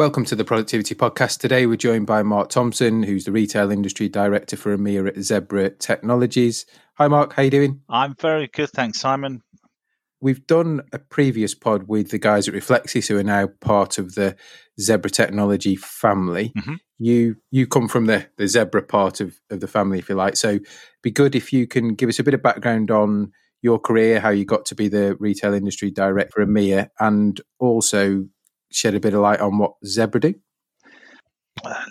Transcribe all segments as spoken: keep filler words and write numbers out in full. Welcome to the Productivity Podcast. Today we're joined by Mark Thompson, who's the Retail Industry Director for EMEA at Zebra Technologies. Hi Mark, how are you doing? I'm very good, thanks Simon. We've done a previous pod with the guys at Reflexis, who are now part of the Zebra Technology family. Mm-hmm. You you come from the, the Zebra part of, of the family, if you like, so it'd be good if you can give us a bit of background on your career, how you got to be the Retail Industry Director for EMEA, and also shed a bit of light on what Zebra do?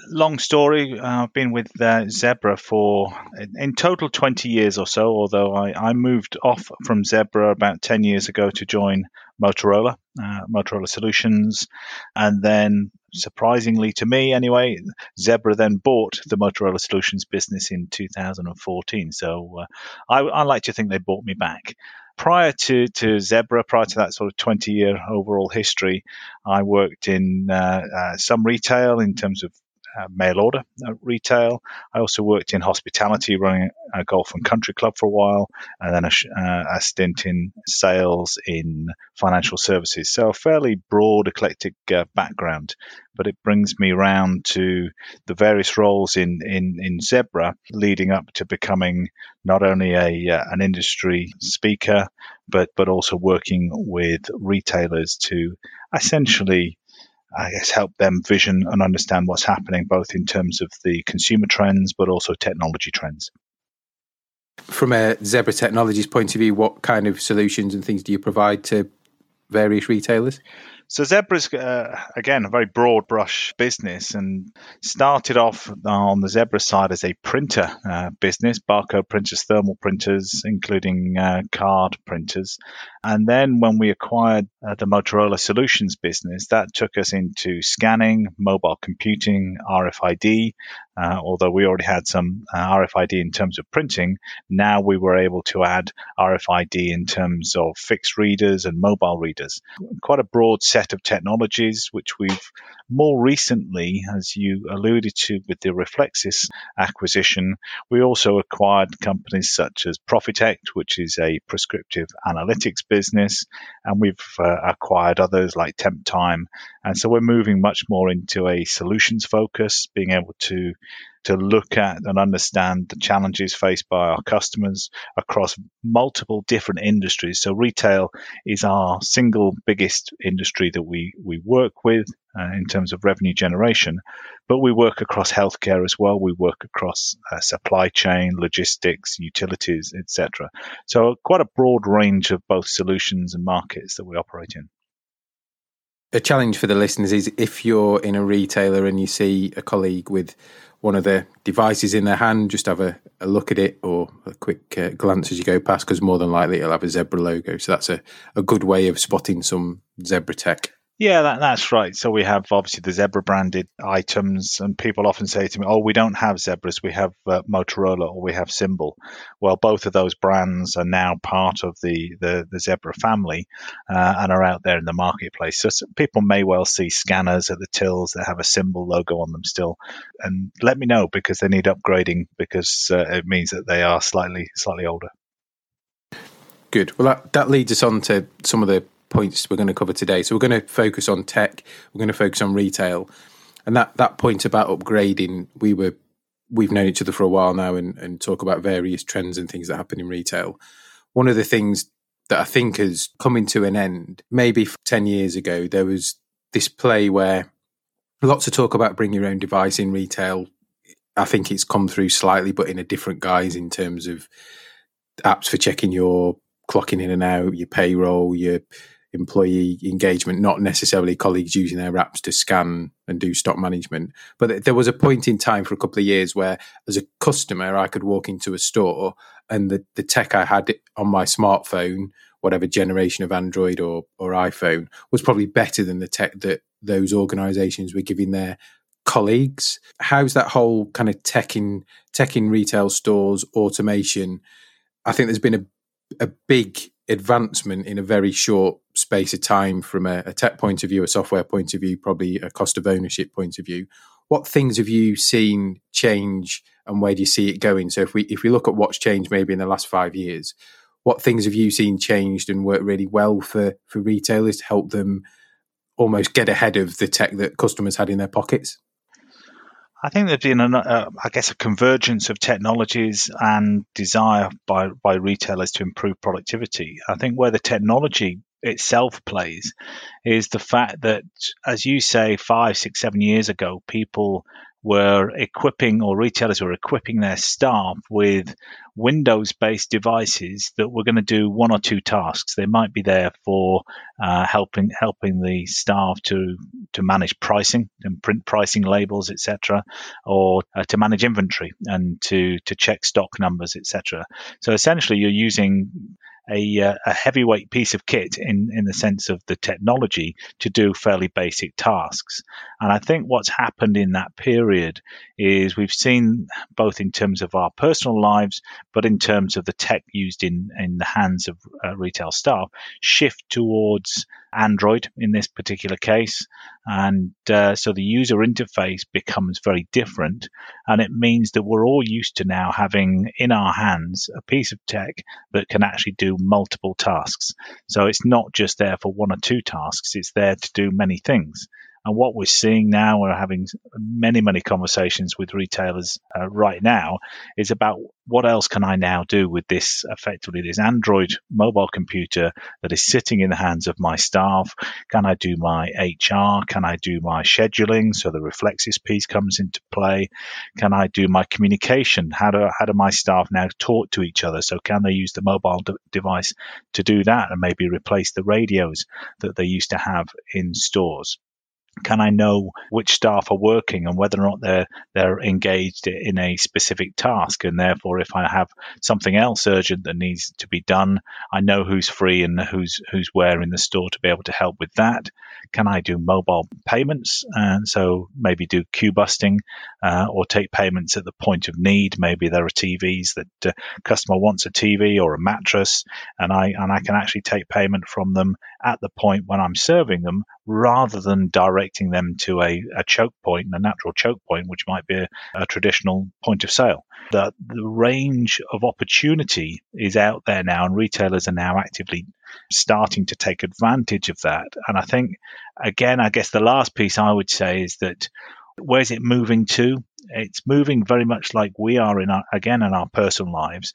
Long story. I've been with uh, Zebra for in total twenty years or so, although I, I moved off from Zebra about ten years ago to join Motorola, uh, Motorola Solutions. And then surprisingly to me anyway, Zebra then bought the Motorola Solutions business in two thousand fourteen. So uh, I, I like to think they bought me back. Prior to, to Zebra, prior to that sort of twenty-year overall history, I worked in uh, uh, some retail in terms of uh, mail order uh, retail. I also worked in hospitality, running a golf and country club for a while, and then a, uh, a stint in sales in financial services. So a fairly broad, eclectic uh, background, but it brings me round to the various roles in, in, in Zebra, leading up to becoming not only a uh, an industry speaker, but but also working with retailers to essentially, I guess, help them vision and understand what's happening, both in terms of the consumer trends, but also technology trends. From a Zebra Technologies point of view, what kind of solutions and things do you provide to various retailers? So Zebra's, uh, again, a very broad brush business, and started off on the Zebra side as a printer uh, business, barcode printers, thermal printers, including uh, card printers. And then when we acquired uh, the Motorola Solutions business, that took us into scanning, mobile computing, R F I D. Uh, although we already had some uh, R F I D in terms of printing, now we were able to add R F I D in terms of fixed readers and mobile readers. Quite a broad set of technologies, which we've more recently, as you alluded to with the Reflexis acquisition, we also acquired companies such as Profitect, which is a prescriptive analytics business, and we've uh, acquired others like Temp Time. And so we're moving much more into a solutions focus, being able to to look at and understand the challenges faced by our customers across multiple different industries. So retail is our single biggest industry that we, we work with uh, in terms of revenue generation, but we work across healthcare as well. We work across uh, supply chain, logistics, utilities, et cetera. So quite a broad range of both solutions and markets that we operate in. A challenge for the listeners is if you're in a retailer and you see a colleague with one of the devices in their hand, just have a, a look at it or a quick uh, glance as you go past, because more than likely it'll have a Zebra logo. So that's a, a good way of spotting some Zebra tech. Yeah, that, that's right. So we have obviously the Zebra branded items, and people often say to me, oh, we don't have Zebras, we have uh, Motorola or we have Symbol. Well, both of those brands are now part of the, the, the Zebra family uh, and are out there in the marketplace. So people may well see scanners at the tills that have a Symbol logo on them still. And let me know, because they need upgrading, because uh, it means that they are slightly, slightly older. Good. Well, that, that leads us on to some of the points we're going to cover today. So we're going to focus on tech, we're going to focus on retail, and that that point about upgrading, we were we've known each other for a while now, and, and talk about various trends and things that happen in retail. One of the things that I think has coming to an end, maybe ten years ago, there was this play where lots of talk about bring your own device in retail. I think it's come through slightly, but in a different guise, in terms of apps for checking your clocking in and out, your payroll, your employee engagement, not necessarily colleagues using their apps to scan and do stock management. But there was a point in time for a couple of years where, as a customer, I could walk into a store and the, the tech I had on my smartphone, whatever generation of Android or, or iPhone, was probably better than the tech that those organisations were giving their colleagues. How's that whole kind of tech in, tech in retail stores, automation? I think there's been a a big advancement in a very short space of time from a, a tech point of view, a software point of view, probably a cost of ownership point of view. What things have you seen change, and where do you see it going? So if we if we look at what's changed maybe in the last five years, what things have you seen changed and worked really well for, for retailers to help them almost get ahead of the tech that customers had in their pockets? I think there's been, an, uh, I guess, a convergence of technologies and desire by, by retailers to improve productivity. I think where the technology itself plays is the fact that, as you say, five, six, seven years ago, people were equipping, or retailers were equipping their staff with Windows-based devices that were going to do one or two tasks. They might be there for uh, helping helping the staff to to manage pricing and print pricing labels, et cetera, or uh, to manage inventory and to to check stock numbers, et cetera. So essentially, you're using A, a heavyweight piece of kit in, in the sense of the technology to do fairly basic tasks. And I think what's happened in that period is we've seen both in terms of our personal lives, but in terms of the tech used in, in the hands of uh, retail staff, shift towards Android in this particular case. And uh, so the user interface becomes very different. And it means that we're all used to now having in our hands a piece of tech that can actually do multiple tasks. So it's not just there for one or two tasks, it's there to do many things. And what we're seeing now, we're having many, many conversations with retailers uh, right now, is about what else can I now do with this, effectively, this Android mobile computer that is sitting in the hands of my staff? Can I do my H R? Can I do my scheduling? So the Reflexis piece comes into play. Can I do my communication? How do, how do my staff now talk to each other? So can they use the mobile de- device to do that and maybe replace the radios that they used to have in stores? Can I know which staff are working and whether or not they're they're engaged in a specific task? And therefore, if I have something else urgent that needs to be done, I know who's free and who's who's where in the store to be able to help with that. Can I do mobile payments? And so maybe do queue busting uh, or take payments at the point of need. Maybe there are T Vs that uh, customer wants a T V or a mattress, and I and I can actually take payment from them at the point when I'm serving them, rather than directing them to a, a choke point, a natural choke point, which might be a, a traditional point of sale. The, the range of opportunity is out there now, and retailers are now actively starting to take advantage of that. And I think, again, I guess the last piece I would say is that where's it moving to? It's moving very much like we are in our, again, in our personal lives,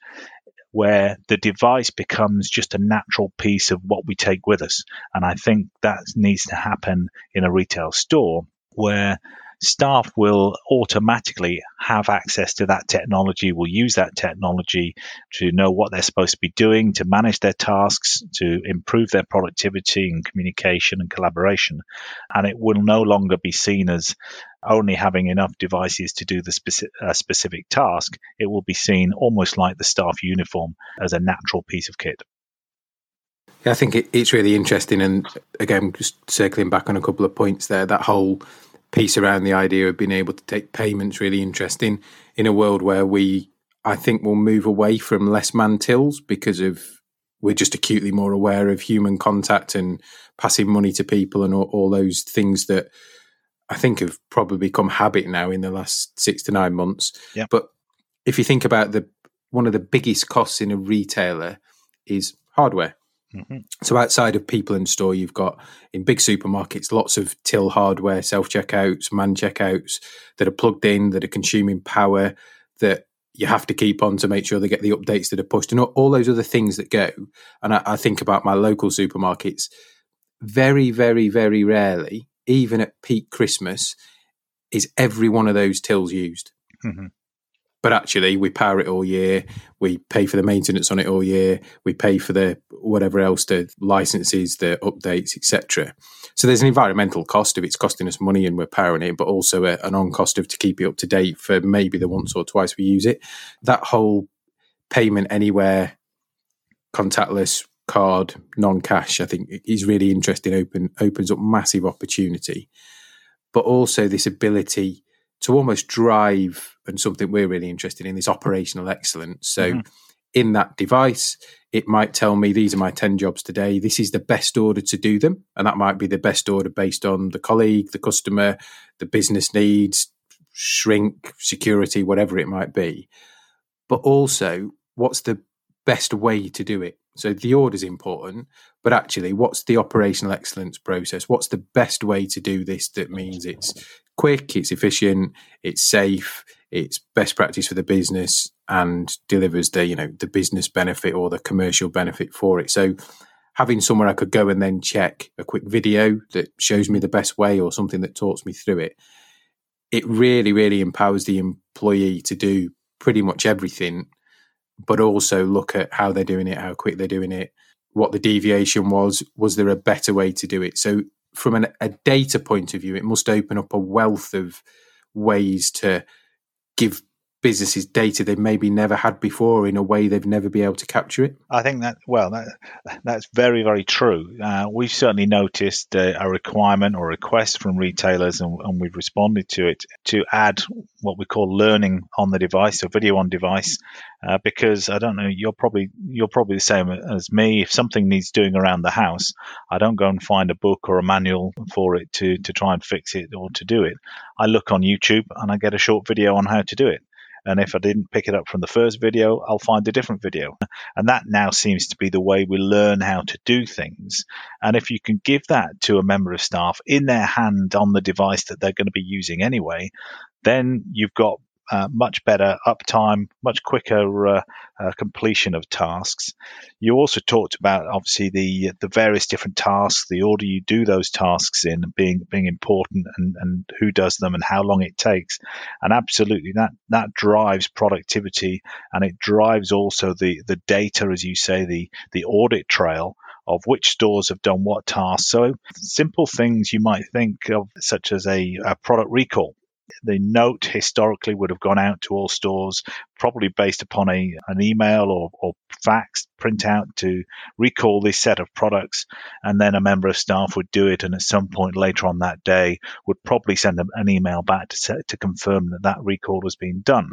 where the device becomes just a natural piece of what we take with us. And I think that needs to happen in a retail store where staff will automatically have access to that technology, will use that technology to know what they're supposed to be doing, to manage their tasks, to improve their productivity and communication and collaboration. And it will no longer be seen as only having enough devices to do the speci- uh, specific task. It will be seen almost like the staff uniform, as a natural piece of kit. Yeah, I think it, it's really interesting. And again, just circling back on a couple of points there, that whole piece around the idea of being able to take payments, really interesting in a world where we, I think, will move away from less man tills because of we're just acutely more aware of human contact and passing money to people and all, all those things that I think have probably become habit now in the last six to nine months. Yeah. But if you think about the one of the biggest costs in a retailer is hardware. Mm-hmm. So outside of people in store, you've got in big supermarkets, lots of till hardware, self-checkouts, man checkouts that are plugged in, that are consuming power, that you have to keep on to make sure they get the updates that are pushed and all those other things that go. And I, I think about my local supermarkets, very, very, very rarely, even at peak Christmas, is every one of those tills used. Mm-hmm. But actually, we power it all year. We pay for the maintenance on it all year. We pay for the whatever else, the licenses, the updates, et cetera. So there's an environmental cost of it's costing us money and we're powering it, but also a, an on cost of to keep it up to date for maybe the once or twice we use it. That whole payment anywhere, contactless, card, non-cash, I think is really interesting. Open opens up massive opportunity, but also this ability to almost drive, and something we're really interested in, is operational excellence. So mm-hmm. in that device, it might tell me, these are my ten jobs today. This is the best order to do them. And that might be the best order based on the colleague, the customer, the business needs, shrink, security, whatever it might be. But also, what's the best way to do it? So the order is important, but actually what's the operational excellence process? What's the best way to do this that means it's quick, it's efficient, it's safe, it's best practice for the business and delivers the, you know, the business benefit or the commercial benefit for it. So having somewhere I could go and then check a quick video that shows me the best way or something that talks me through it, it really, really empowers the employee to do pretty much everything, but also look at how they're doing it, how quick they're doing it, what the deviation was, was there a better way to do it? So from an, a data point of view, it must open up a wealth of ways to give businesses data they've maybe never had before in a way they've never been able to capture it. I think that, well, that, that's very, very true. Uh, we've certainly noticed uh, a requirement or request from retailers, and, and we've responded to it, to add what we call learning on the device or video on device, uh, because I don't know, you're probably you're probably the same as me. If something needs doing around the house, I don't go and find a book or a manual for it to, to try and fix it or to do it. I look on YouTube and I get a short video on how to do it. And if I didn't pick it up from the first video, I'll find a different video. And that now seems to be the way we learn how to do things. And if you can give that to a member of staff in their hand on the device that they're going to be using anyway, then you've got uh, much better uptime, much quicker uh, uh, completion of tasks. You also talked about, obviously, the the various different tasks, the order you do those tasks in being being important, and, and who does them and how long it takes. And absolutely, that, that drives productivity, and it drives also the, the data, as you say, the, the audit trail of which stores have done what tasks. So simple things you might think of, such as a, a product recall. The note historically would have gone out to all stores, probably based upon a an email or, or fax printout to recall this set of products, and then a member of staff would do it, and at some point later on that day would probably send them an email back to set, to confirm that that recall was being done.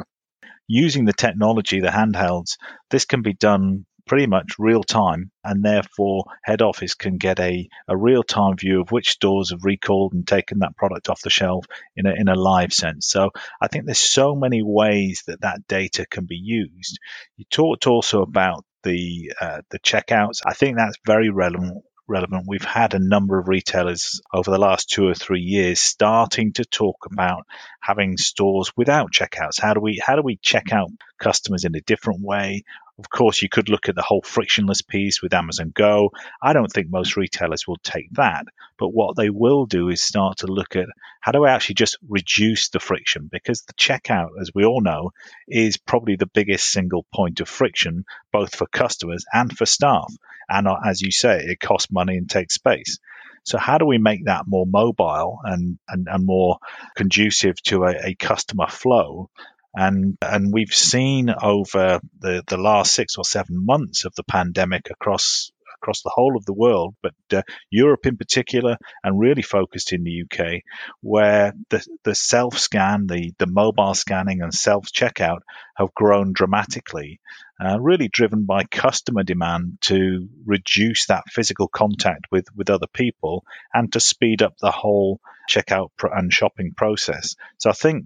Using the technology, the handhelds, this can be done pretty much real time, and therefore head office can get a, a real time view of which stores have recalled and taken that product off the shelf in a, in a live sense. So I think there's so many ways that that data can be used. You talked also about the uh, the checkouts. I think that's very relevant. relevant. We've had a number of retailers over the last two or three years starting to talk about having stores without checkouts. How do we how do we check out customers in a different way? Of course, you could look at the whole frictionless piece with Amazon Go. I don't think most retailers will take that, but what they will do is start to look at how do I actually just reduce the friction, because the checkout, as we all know, is probably the biggest single point of friction, both for customers and for staff. And as you say, it costs money and takes space. So how do we make that more mobile and, and, and more conducive to a, a customer flow? And and we've seen over the, the last six or seven months of the pandemic across across the whole of the world, but uh, Europe in particular, and really focused in the U K, where the the self-scan, the, the mobile scanning and self-checkout have grown dramatically, uh, really driven by customer demand to reduce that physical contact with, with other people and to speed up the whole checkout pro- and shopping process. So I think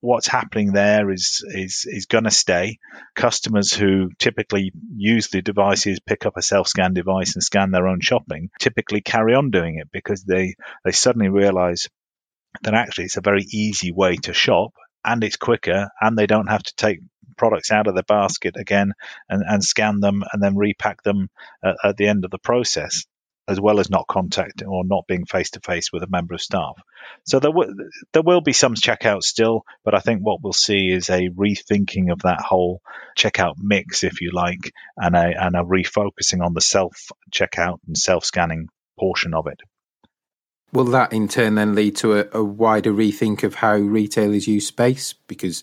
what's happening there is is is going to stay. Customers who typically use the devices, pick up a self-scan device and scan their own shopping, typically carry on doing it because they, they suddenly realize that actually it's a very easy way to shop and it's quicker and they don't have to take products out of the basket again and, and scan them and then repack them at, at the end of the process, as well as not contacting or not being face-to-face with a member of staff. So there, w- there will be some checkouts still, but I think what we'll see is a rethinking of that whole checkout mix, if you like, and a, and a refocusing on the self-checkout and self-scanning portion of it. Will that in turn then lead to a, a wider rethink of how retailers use space? Because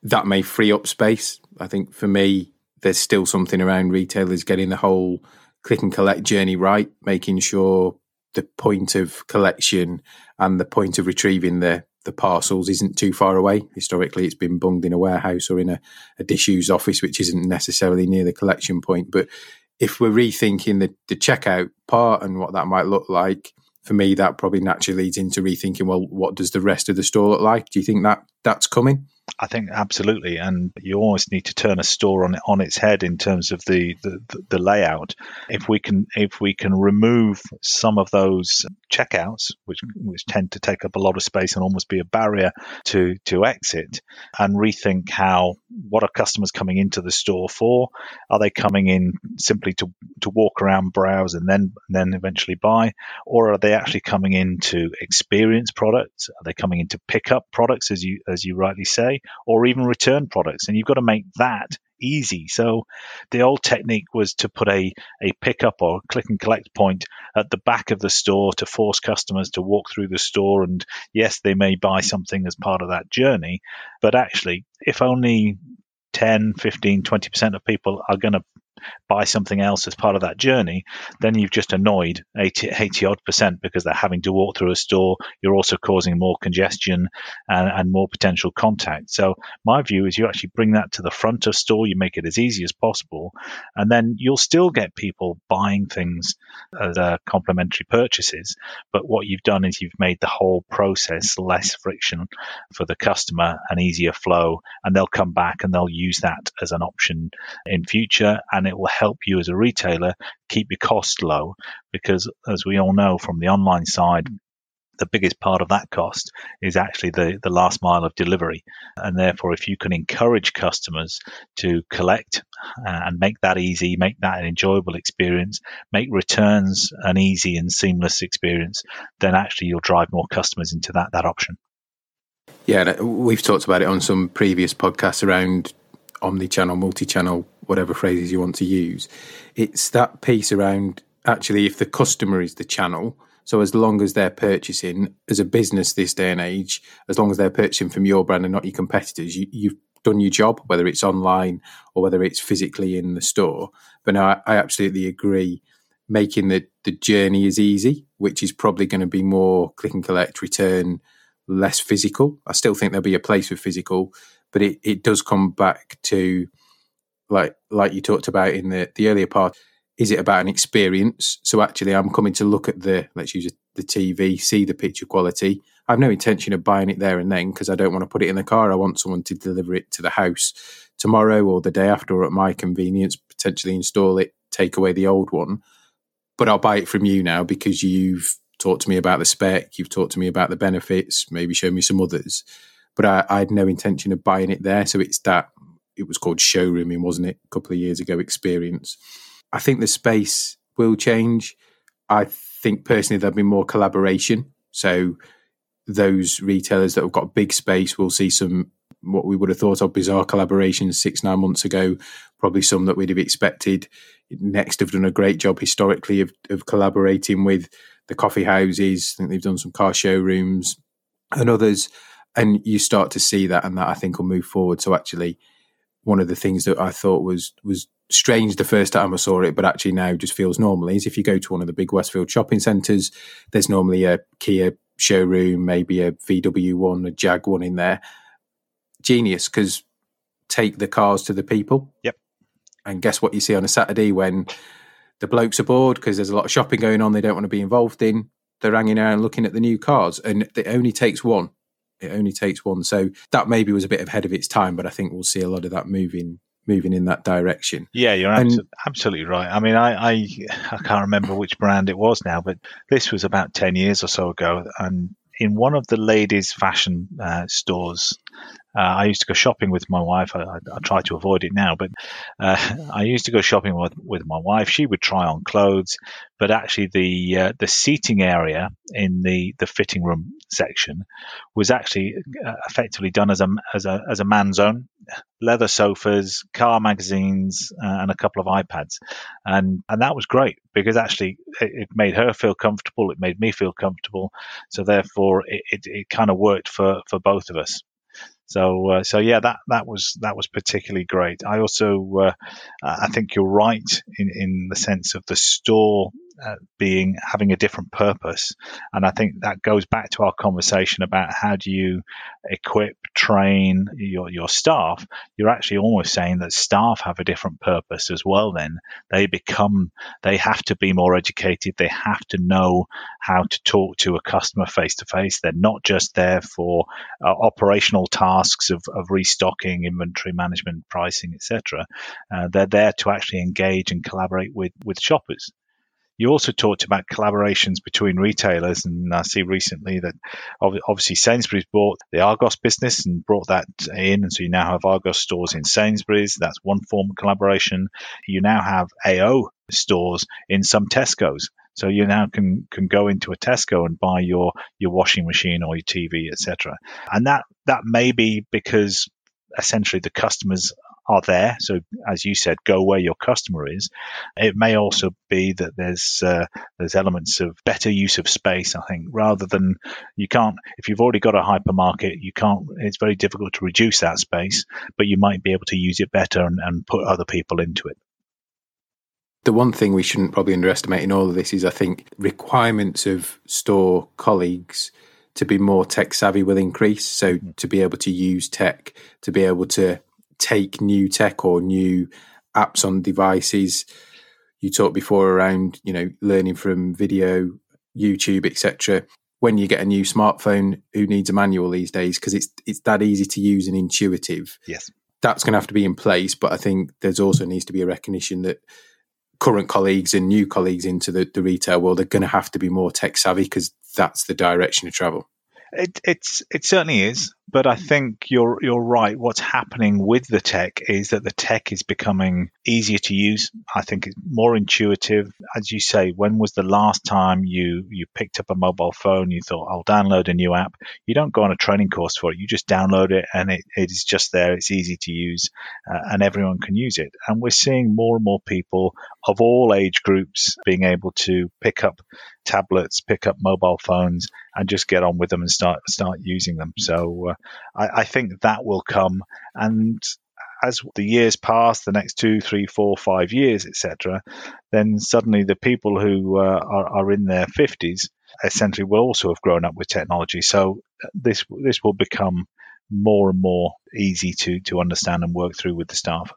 that may free up space. I think for me, there's still something around retailers getting the whole click and collect journey right, making sure the point of collection and the point of retrieving the, the parcels isn't too far away. Historically, it's been bunged in a warehouse or in a, a disused office, which isn't necessarily near the collection point. But if we're rethinking the, the checkout part and what that might look like, for me, that probably naturally leads into rethinking, well, what does the rest of the store look like? Do you think that that's coming? I think absolutely, and you almost need to turn a store on on its head in terms of the, the, the layout. If we can if we can remove some of those checkouts, which which tend to take up a lot of space and almost be a barrier to to exit, and rethink how what are customers coming into the store for? Are they coming in simply to to walk around, browse, and then and then eventually buy, or are they actually coming in to experience products? Are they coming in to pick up products, as you as you rightly say? Or even return products, and you've got to make that easy. So the old technique was to put a a pickup or click and collect point at the back of the store to force customers to walk through the store, and yes, they may buy something as part of that journey, but actually if only ten, fifteen, twenty percent of people are going to buy something else as part of that journey, then you've just annoyed eighty odd percent because they're having to walk through a store. You're also causing more congestion and, and more potential contact. So my view is you actually bring that to the front of store, you make it as easy as possible, and then you'll still get people buying things as uh, complementary purchases. But what you've done is you've made the whole process less friction for the customer, an easier flow, and they'll come back and they'll use that as an option in future. And it will help you as a retailer keep your cost low, because as we all know from the online side, the biggest part of that cost is actually the, the last mile of delivery. And therefore, if you can encourage customers to collect and make that easy, make that an enjoyable experience, make returns an easy and seamless experience, then actually you'll drive more customers into that, that option. Yeah, we've talked about it on some previous podcasts around omni-channel, multi-channel, whatever phrases you want to use. It's that piece around actually if the customer is the channel, so as long as they're purchasing as a business this day and age, as long as they're purchasing from your brand and not your competitors, you, you've done your job, whether it's online or whether it's physically in the store. But no, I, I absolutely agree. Making the, the journey as easy, which is probably going to be more click and collect, return, less physical. I still think there'll be a place for physical, but it, it does come back to, like like you talked about in the, the earlier part, is it about an experience? So actually I'm coming to look at the, let's use the T V, see the picture quality. I have no intention of buying it there and then because I don't want to put it in the car. I want someone to deliver it to the house tomorrow or the day after or at my convenience, potentially install it, take away the old one. But I'll buy it from you now because you've talked to me about the spec, you've talked to me about the benefits, maybe show me some others. But I, I had no intention of buying it there. So it's that, it was called showrooming, wasn't it? A couple of years ago, experience. I think the space will change. I think personally there'll be more collaboration. So those retailers that have got big space will see some, what we would have thought of bizarre collaborations six, nine months ago, probably some that we'd have expected. Next have done a great job historically of, of collaborating with the coffee houses. I think they've done some car showrooms and others. And you start to see that, and that I think will move forward. So actually, one of the things that I thought was was strange the first time I saw it, but actually now just feels normal, is if you go to one of the big Westfield shopping centres, there's normally a Kia showroom, maybe a V W one, a Jag one in there. Genius, because take the cars to the people. Yep. And guess what you see on a Saturday when the blokes are bored because there's a lot of shopping going on they don't want to be involved in. They're hanging out and looking at the new cars, and it only takes one. It only takes one. So that maybe was a bit ahead of its time, but I think we'll see a lot of that moving moving in that direction. Yeah, you're and, abso- absolutely right. I mean, I, I I can't remember which brand it was now, but this was about ten years or so ago. And in one of the ladies' fashion uh, stores, uh, I used to go shopping with my wife. I, I, I try to avoid it now, but uh, I used to go shopping with, with my wife. She would try on clothes, but actually the uh, the seating area in the, the fitting room section was actually uh, effectively done as a as a as a man zone. Leather sofas, car magazines, uh, and a couple of iPads, and and that was great because actually it, it made her feel comfortable. It made me feel comfortable. So therefore, it it, it kind of worked for, for both of us. So uh, so yeah, that, that was that was particularly great. I also uh, I think you're right in, in the sense of the store uh, being having a different purpose. And I think that goes back to our conversation about how do you equip, train your, your staff. You're actually almost saying that staff have a different purpose as well then. They become, they have to be more educated. They have to know how to talk to a customer face-to-face. They're not just there for uh, operational tasks of, of restocking, inventory management, pricing, et cetera. Uh, they're there to actually engage and collaborate with, with shoppers. You also talked about collaborations between retailers, and I see recently that obviously Sainsbury's bought the Argos business and brought that in, and so you now have Argos stores in Sainsbury's. That's one form of collaboration. You now have A O stores in some Tesco's. So you now can, can go into a Tesco and buy your, your washing machine or your T V, et cetera. And that, that may be because essentially the customers are there. So as you said, go where your customer is. It may also be that there's uh, there's elements of better use of space, I think, rather than you can't, if you've already got a hypermarket, you can't, it's very difficult to reduce that space, but you might be able to use it better and, and put other people into it. The one thing we shouldn't probably underestimate in all of this is, I think, requirements of store colleagues to be more tech savvy will increase. So to be able to use tech, to be able to take new tech or new apps on devices. You talked before around, you know, learning from video, YouTube, et cetera. When you get a new smartphone, who needs a manual these days? Because it's it's that easy to use and intuitive. Yes. That's going to have to be in place, but I think there's also needs to be a recognition that current colleagues and new colleagues into the, the retail world are going to have to be more tech savvy because that's the direction of travel. It, it's, it certainly is, but I think you're you're right. What's happening with the tech is that the tech is becoming easier to use. I think it's more intuitive. As you say, when was the last time you, you picked up a mobile phone, you thought, I'll download a new app? You don't go on a training course for it. You just download it and it, it is just there. It's easy to use uh, and everyone can use it. And we're seeing more and more people of all age groups being able to pick up tablets, pick up mobile phones and just get on with them and start start using them. So uh, I, I think that will come. And as the years pass, the next two, three, four, five years, et cetera, then suddenly the people who uh, are, are in their fifties essentially will also have grown up with technology. So this this will become more and more easy to to understand and work through with the staff.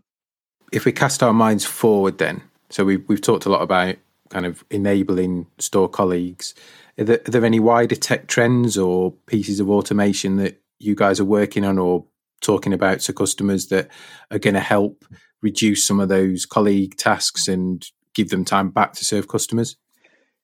If we cast our minds forward, then so we've we've talked a lot about kind of enabling store colleagues. Are there, are there any wider tech trends or pieces of automation that you guys are working on or talking about to customers that are going to help reduce some of those colleague tasks and give them time back to serve customers?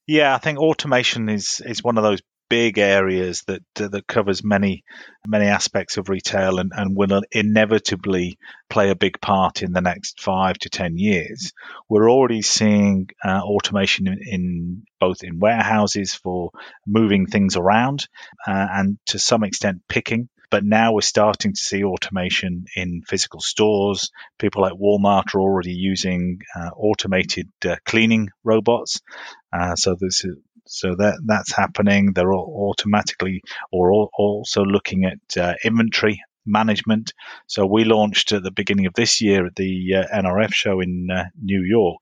Yeah, I think automation is is one of those big areas that uh, that covers many many aspects of retail and, and will inevitably play a big part in the next five to ten years. We're already seeing uh, automation in, in both in warehouses for moving things around uh, and to some extent picking. But now we're starting to see automation in physical stores. People like Walmart are already using uh, automated uh, cleaning robots. Uh, so this is So that that's happening. They're all automatically or all, also looking at uh, inventory management. So we launched at the beginning of this year at the uh, N R F show in uh, New York,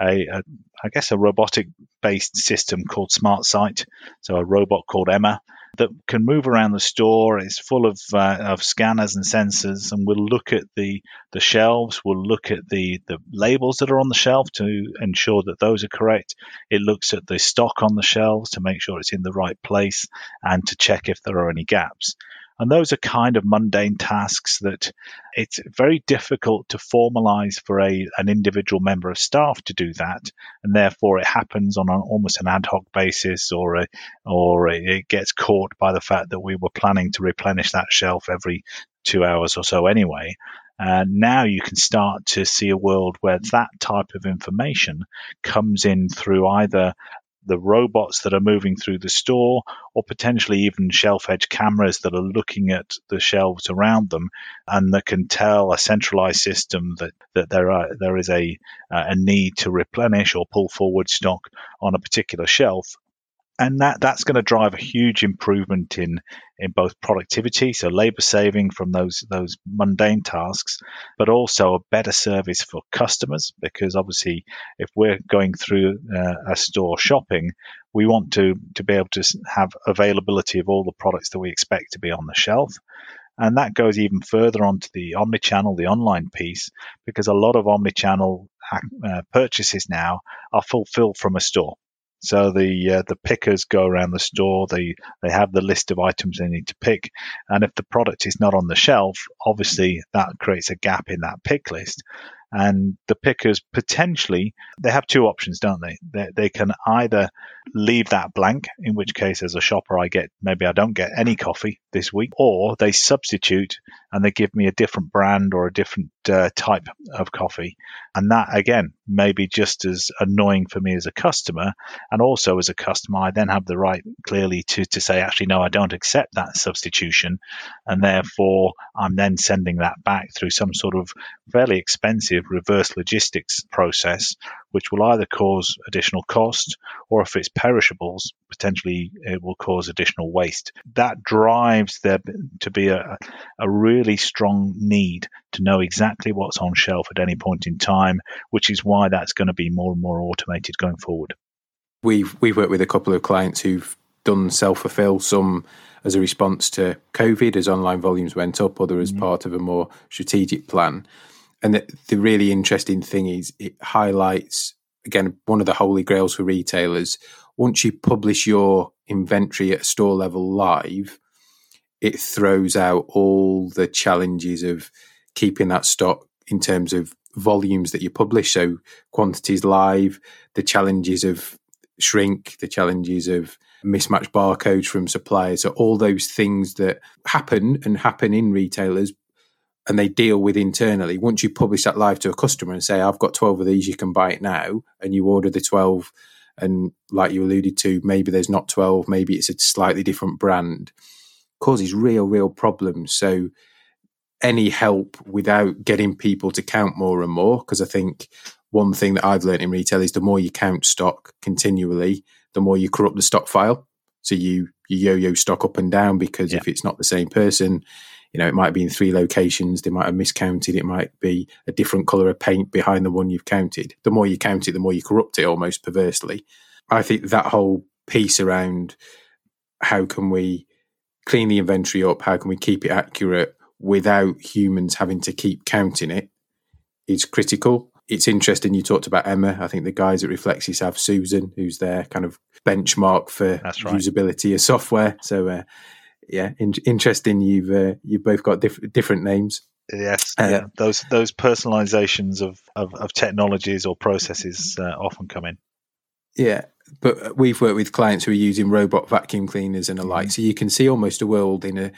a, a I guess a robotic-based system called SmartSight. So a robot called Emma that can move around the store. It's full of uh, of scanners and sensors, and we'll look at the, the shelves. We'll look at the, the labels that are on the shelf to ensure that those are correct. It looks at the stock on the shelves to make sure it's in the right place and to check if there are any gaps. And those are kind of mundane tasks that it's very difficult to formalize for a an individual member of staff to do that. And therefore, it happens on an, almost an ad hoc basis or a, or a, it gets caught by the fact that we were planning to replenish that shelf every two hours or so anyway. Uh, now you can start to see a world where that type of information comes in through either the robots that are moving through the store or potentially even shelf edge cameras that are looking at the shelves around them and that can tell a centralized system that, that there are there is a, a need to replenish or pull forward stock on a particular shelf. And that, that's going to drive a huge improvement in, in both productivity, so labor saving from those those mundane tasks, but also a better service for customers, because obviously if we're going through uh, a store shopping, we want to, to be able to have availability of all the products that we expect to be on the shelf. And that goes even further onto the omnichannel, the online piece, because a lot of omnichannel uh, purchases now are fulfilled from a store. So the uh, the pickers go around the store. They they have the list of items they need to pick, and if the product is not on the shelf, obviously that creates a gap in that pick list. And the pickers potentially they have two options, don't they? They they can either leave that blank, in which case as a shopper I get maybe I don't get any coffee this week, or they substitute and they give me a different brand or a different uh, type of coffee, and that again may be just as annoying for me as a customer. And also as a customer, I then have the right clearly to to say actually no, I don't accept that substitution, and therefore I'm then sending that back through some sort of fairly expensive reverse logistics process, which will either cause additional cost, or if it's perishables, potentially it will cause additional waste. That drives there to be a, a really strong need to know exactly what's on shelf at any point in time, which is why that's going to be more and more automated going forward. We've, we've worked with a couple of clients who've done self-fulfill, some as a response to COVID as online volumes went up, other as mm-hmm. part of a more strategic plan. And the, the really interesting thing is it highlights, again, one of the holy grails for retailers. Once you publish your inventory at a store level live, it throws out all the challenges of keeping that stock in terms of volumes that you publish. So quantities live, the challenges of shrink, the challenges of mismatched barcodes from suppliers. So all those things that happen and happen in retailers, and they deal with internally. Once you publish that live to a customer and say, I've got twelve of these, you can buy it now, and you order the twelve, and like you alluded to, maybe there's not twelve, maybe it's a slightly different brand, causes real, real problems. So any help without getting people to count more and more, because I think one thing that I've learned in retail is the more you count stock continually, the more you corrupt the stock file. So you, you yo-yo stock up and down, because yeah. if it's not the same person, you know, it might be in three locations, they might have miscounted, it might be a different colour of paint behind the one you've counted. The more you count it, the more you corrupt it, almost perversely. I think that whole piece around how can we clean the inventory up, how can we keep it accurate without humans having to keep counting it is critical. It's interesting you talked about Emma. I think the guys at Reflexis have Susan, who's their kind of benchmark for That's right. usability of software. So, uh, Yeah, in- interesting. You've uh, you've both got diff- different names. Yes, uh, yeah. those those personalizations of, of, of technologies or processes uh, often come in. Yeah, but we've worked with clients who are using robot vacuum cleaners and the like. So you can see almost a world in a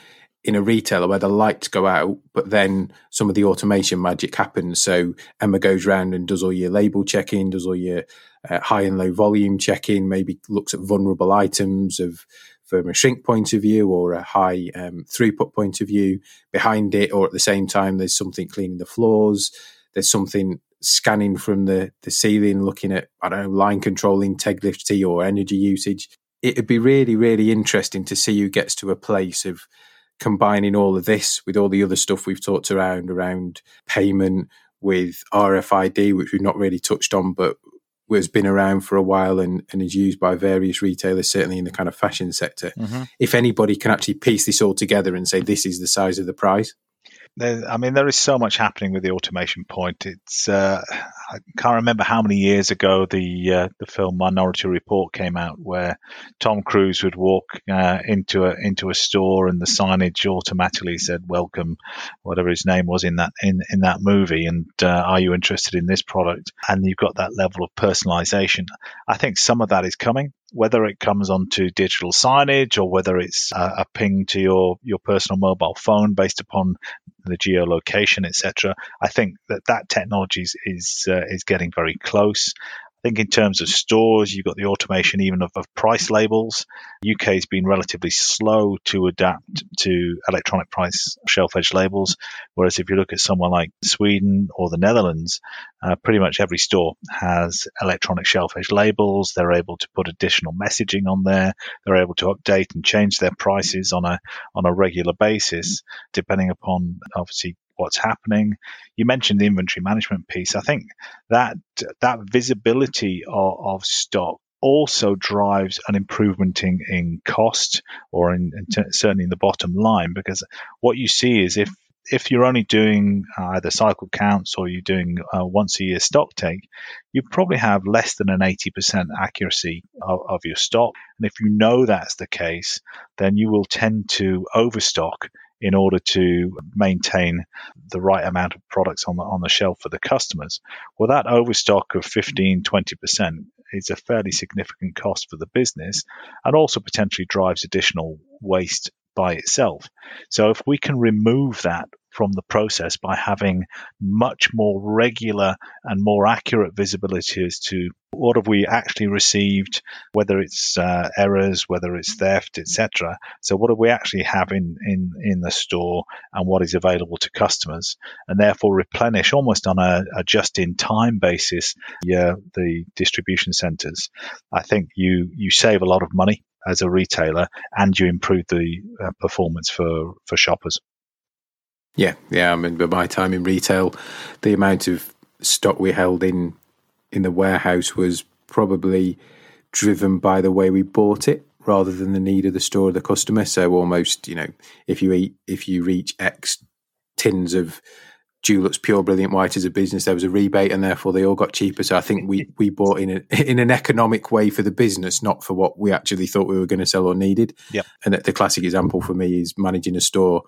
in a retailer where the lights go out, but then some of the automation magic happens. So Emma goes round and does all your label checking, does all your uh, high and low volume checking, maybe looks at vulnerable items of. From a shrink point of view or a high um, throughput point of view behind it, or at the same time, there's something cleaning the floors. There's something scanning from the, the ceiling, looking at, I don't know, line control integrity or energy usage. It'd be really, really interesting to see who gets to a place of combining all of this with all the other stuff we've talked around, around payment with R F I D, which we've not really touched on, but has been around for a while and, and is used by various retailers, certainly in the kind of fashion sector. Mm-hmm. If anybody can actually piece this all together and say, this is the size of the prize. There, I mean, there is so much happening with the automation point. It's uh, I can't remember how many years ago the uh, the film Minority Report came out, where Tom Cruise would walk uh, into a into a store and the signage automatically said "Welcome," whatever his name was in that in, in that movie, and uh, "Are you interested in this product?" And you've got that level of personalization. I think some of that is coming. Whether it comes onto digital signage or whether it's a, a ping to your, your personal mobile phone based upon the geolocation, et cetera, I think that that technology is is, uh, is getting very close. I think in terms of stores, you've got the automation even of, of price labels. U K has been relatively slow to adapt to electronic price shelf edge labels, whereas if you look at somewhere like Sweden or the Netherlands, uh, pretty much every store has electronic shelf edge labels. They're able to put additional messaging on there. They're able to update and change their prices on a on a regular basis, depending upon obviously what's happening. You mentioned the inventory management piece. I think that that visibility of, of stock also drives an improvement in, in cost or in, in t- certainly in the bottom line, because what you see is if if you're only doing either cycle counts or you're doing a once a year stock take, you probably have less than an eighty percent accuracy of, of your stock. And if you know that's the case, then you will tend to overstock in order to maintain the right amount of products on the on the shelf for the customers. Well, that overstock of fifteen, twenty percent is a fairly significant cost for the business and also potentially drives additional waste by itself. So if we can remove that from the process by having much more regular and more accurate visibility as to what have we actually received, whether it's uh, errors, whether it's theft, et cetera. So what do we actually have in, in, in the store and what is available to customers, and therefore replenish almost on a, a just-in-time basis yeah, the distribution centres. I think you, you save a lot of money as a retailer and you improve the uh, performance for, for shoppers. Yeah, yeah. I mean, by my time in retail, the amount of stock we held in in the warehouse was probably driven by the way we bought it rather than the need of the store or the customer. So almost, you know, if you eat, if you reach X tins of Dulux Pure Brilliant White as a business, there was a rebate and therefore they all got cheaper. So I think we, we bought in, a, in an economic way for the business, not for what we actually thought we were going to sell or needed. Yeah. And the classic example for me is managing a store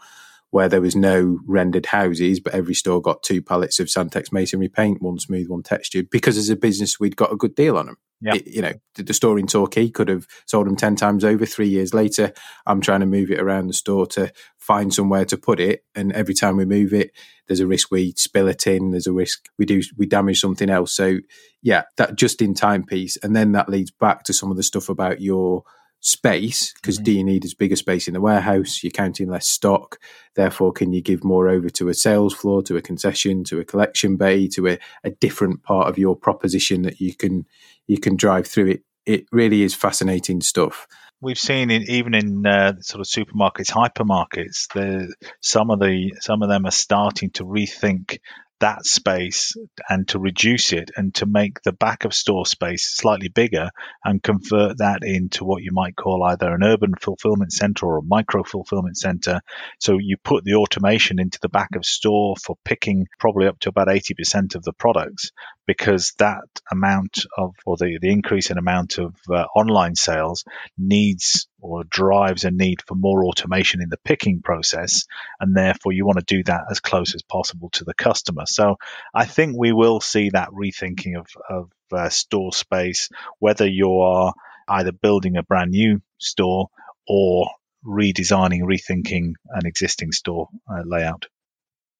where there was no rendered houses, but every store got two pallets of Santex masonry paint, one smooth, one textured, because as a business, we'd got a good deal on them. Yeah. It, you know, the store in Torquay could have sold them ten times over. Three years later, I'm trying to move it around the store to find somewhere to put it. And every time we move it, there's a risk we spill it in. There's a risk we do, we damage something else. So yeah, that just in time piece. And then that leads back to some of the stuff about your space, because mm-hmm. do you need as big a space in the warehouse? You're counting less stock, therefore can you give more over to a sales floor, to a concession, to a collection bay, to a, a different part of your proposition that you can you can drive through? It it really is fascinating stuff. We've seen in, even in uh, sort of supermarkets, hypermarkets, the some of the some of them are starting to rethink that space and to reduce it and to make the back of store space slightly bigger and convert that into what you might call either an urban fulfillment center or a micro fulfillment center. So you put the automation into the back of store for picking probably up to about eighty percent of the products, because that amount of, or the, the increase in amount of uh, online sales needs or drives a need for more automation in the picking process. And therefore you want to do that as close as possible to the customer. So I think we will see that rethinking of, of uh, store space, whether you are either building a brand new store or redesigning, rethinking an existing store uh, layout.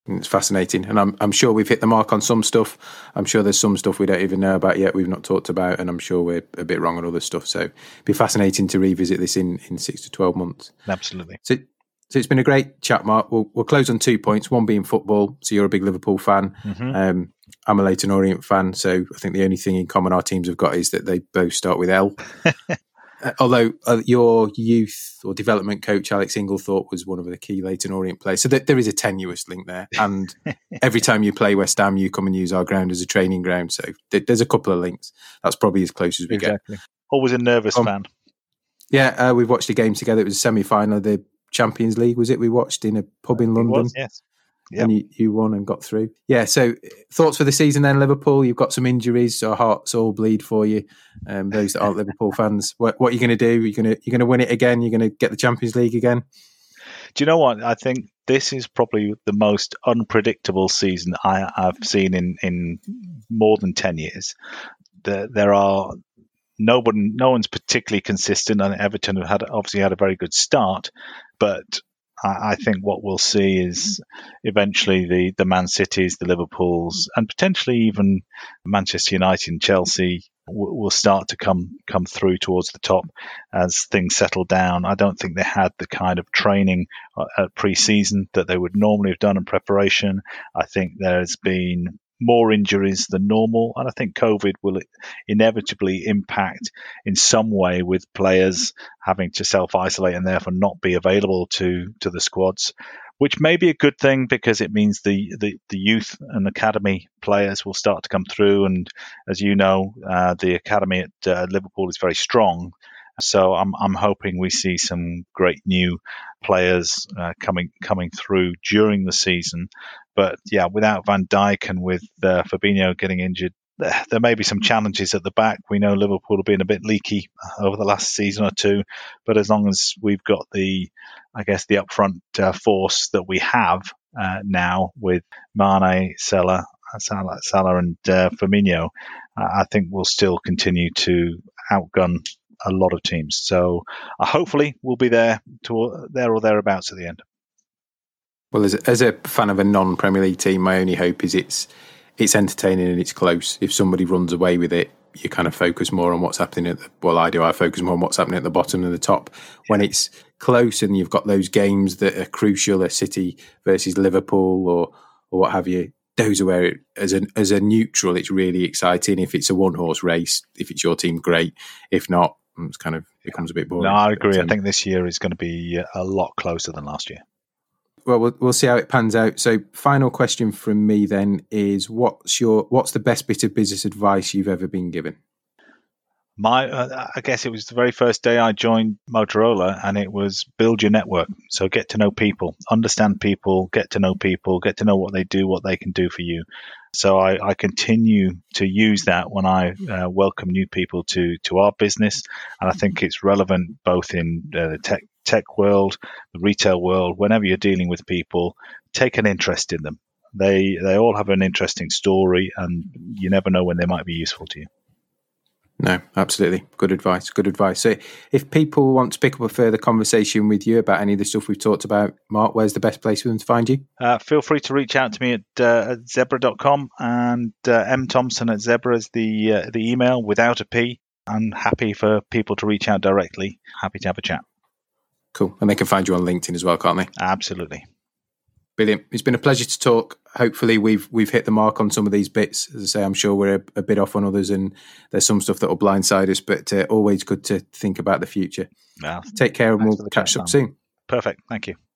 It's fascinating, and I'm I'm sure we've hit the mark on some stuff. I'm sure there's some stuff we don't even know about yet, we've not talked about, and I'm sure we're a bit wrong on other stuff. So it'd be fascinating to revisit this in, in six to twelve months. Absolutely. So so it's been a great chat, Mark. We'll we'll close on two points. One being football. So you're a big Liverpool fan. Mm-hmm. Um, I'm a Leighton Orient fan. So I think the only thing in common our teams have got is that they both start with L. Although uh, your youth or development coach, Alex Inglethorpe, was one of the key Leighton Orient players. So th- there is a tenuous link there. And every time you play West Ham, you come and use our ground as a training ground. So th- there's a couple of links. That's probably as close as we exactly. get. Always a nervous um, fan. Yeah, uh, we've watched a game together. It was a semi-final of the Champions League, was it? We watched in a pub in London. It was, yes. Yep. And you, you won and got through. Yeah, so thoughts for the season then, Liverpool? You've got some injuries, so hearts all bleed for you. Um, those that aren't Liverpool fans, what, what are you going to do? You're going to you're going to win it again? You're going to get the Champions League again? Do you know what? I think this is probably the most unpredictable season I, I've seen in, in more than ten years. The, there are... Nobody, no one's particularly consistent, and Everton have had, obviously had a very good start, but... I think what we'll see is eventually the, the Man Cities, the Liverpools, and potentially even Manchester United and Chelsea will start to come come through towards the top as things settle down. I don't think they had the kind of training at pre-season that they would normally have done in preparation. I think there's been more injuries than normal, and I think COVID will inevitably impact in some way with players having to self-isolate and therefore not be available to to the squads, which may be a good thing because it means the, the, the youth and academy players will start to come through. And as you know, uh, the academy at uh, Liverpool is very strong. So I'm I'm hoping we see some great new players uh, coming coming through during the season. But yeah, without Van Dijk and with uh, Fabinho getting injured, there may be some challenges at the back. We know Liverpool have been a bit leaky over the last season or two, but as long as we've got the, I guess, the upfront uh, force that we have uh, now with Mane, Salah, Salah, Salah and uh, Fabinho, uh, I think we'll still continue to outgun a lot of teams. So uh, hopefully we'll be there to, there or thereabouts at the end. Well, as a, as a fan of a non-Premier League team, my only hope is it's it's entertaining and it's close. If somebody runs away with it, you kind of focus more on what's happening at the, well, I do, I focus more on what's happening at the bottom and the top. Yeah. When it's close and you've got those games that are crucial, a City versus Liverpool or or what have you, those are where it, as an as a neutral, it's really exciting. If it's a one-horse race, if it's your team, great. If not, it's kind of it becomes a bit boring. No, I agree. I think this year is going to be a lot closer than last year. Well, well, we'll see how it pans out. So, final question from me then is: what's your what's the best bit of business advice you've ever been given? My, uh, I guess it was the very first day I joined Motorola, and it was build your network. So, get to know people, understand people, get to know people, get to know what they do, what they can do for you. So, I, I continue to use that when I uh, welcome new people to to our business, and I think it's relevant both in uh, the tech. tech world, the retail world. Whenever you're dealing with people, take an interest in them. They they all have an interesting story, and you never know when they might be useful to you. No, absolutely. Good advice. Good advice. So if people want to pick up a further conversation with you about any of the stuff we've talked about, Mark, where's the best place for them to find you? Uh, feel free to reach out to me at, uh, at zebra dot com, and uh, mthompson at zebra is the, uh, the email without a P. I'm happy for people to reach out directly. Happy to have a chat. Cool. And they can find you on LinkedIn as well, can't they? Absolutely. Brilliant. It's been a pleasure to talk. Hopefully we've we've hit the mark on some of these bits. As I say, I'm sure we're a, a bit off on others, and there's some stuff that will blindside us, but uh, always good to think about the future. Well, take care, and we'll catch up soon. Perfect. Thank you.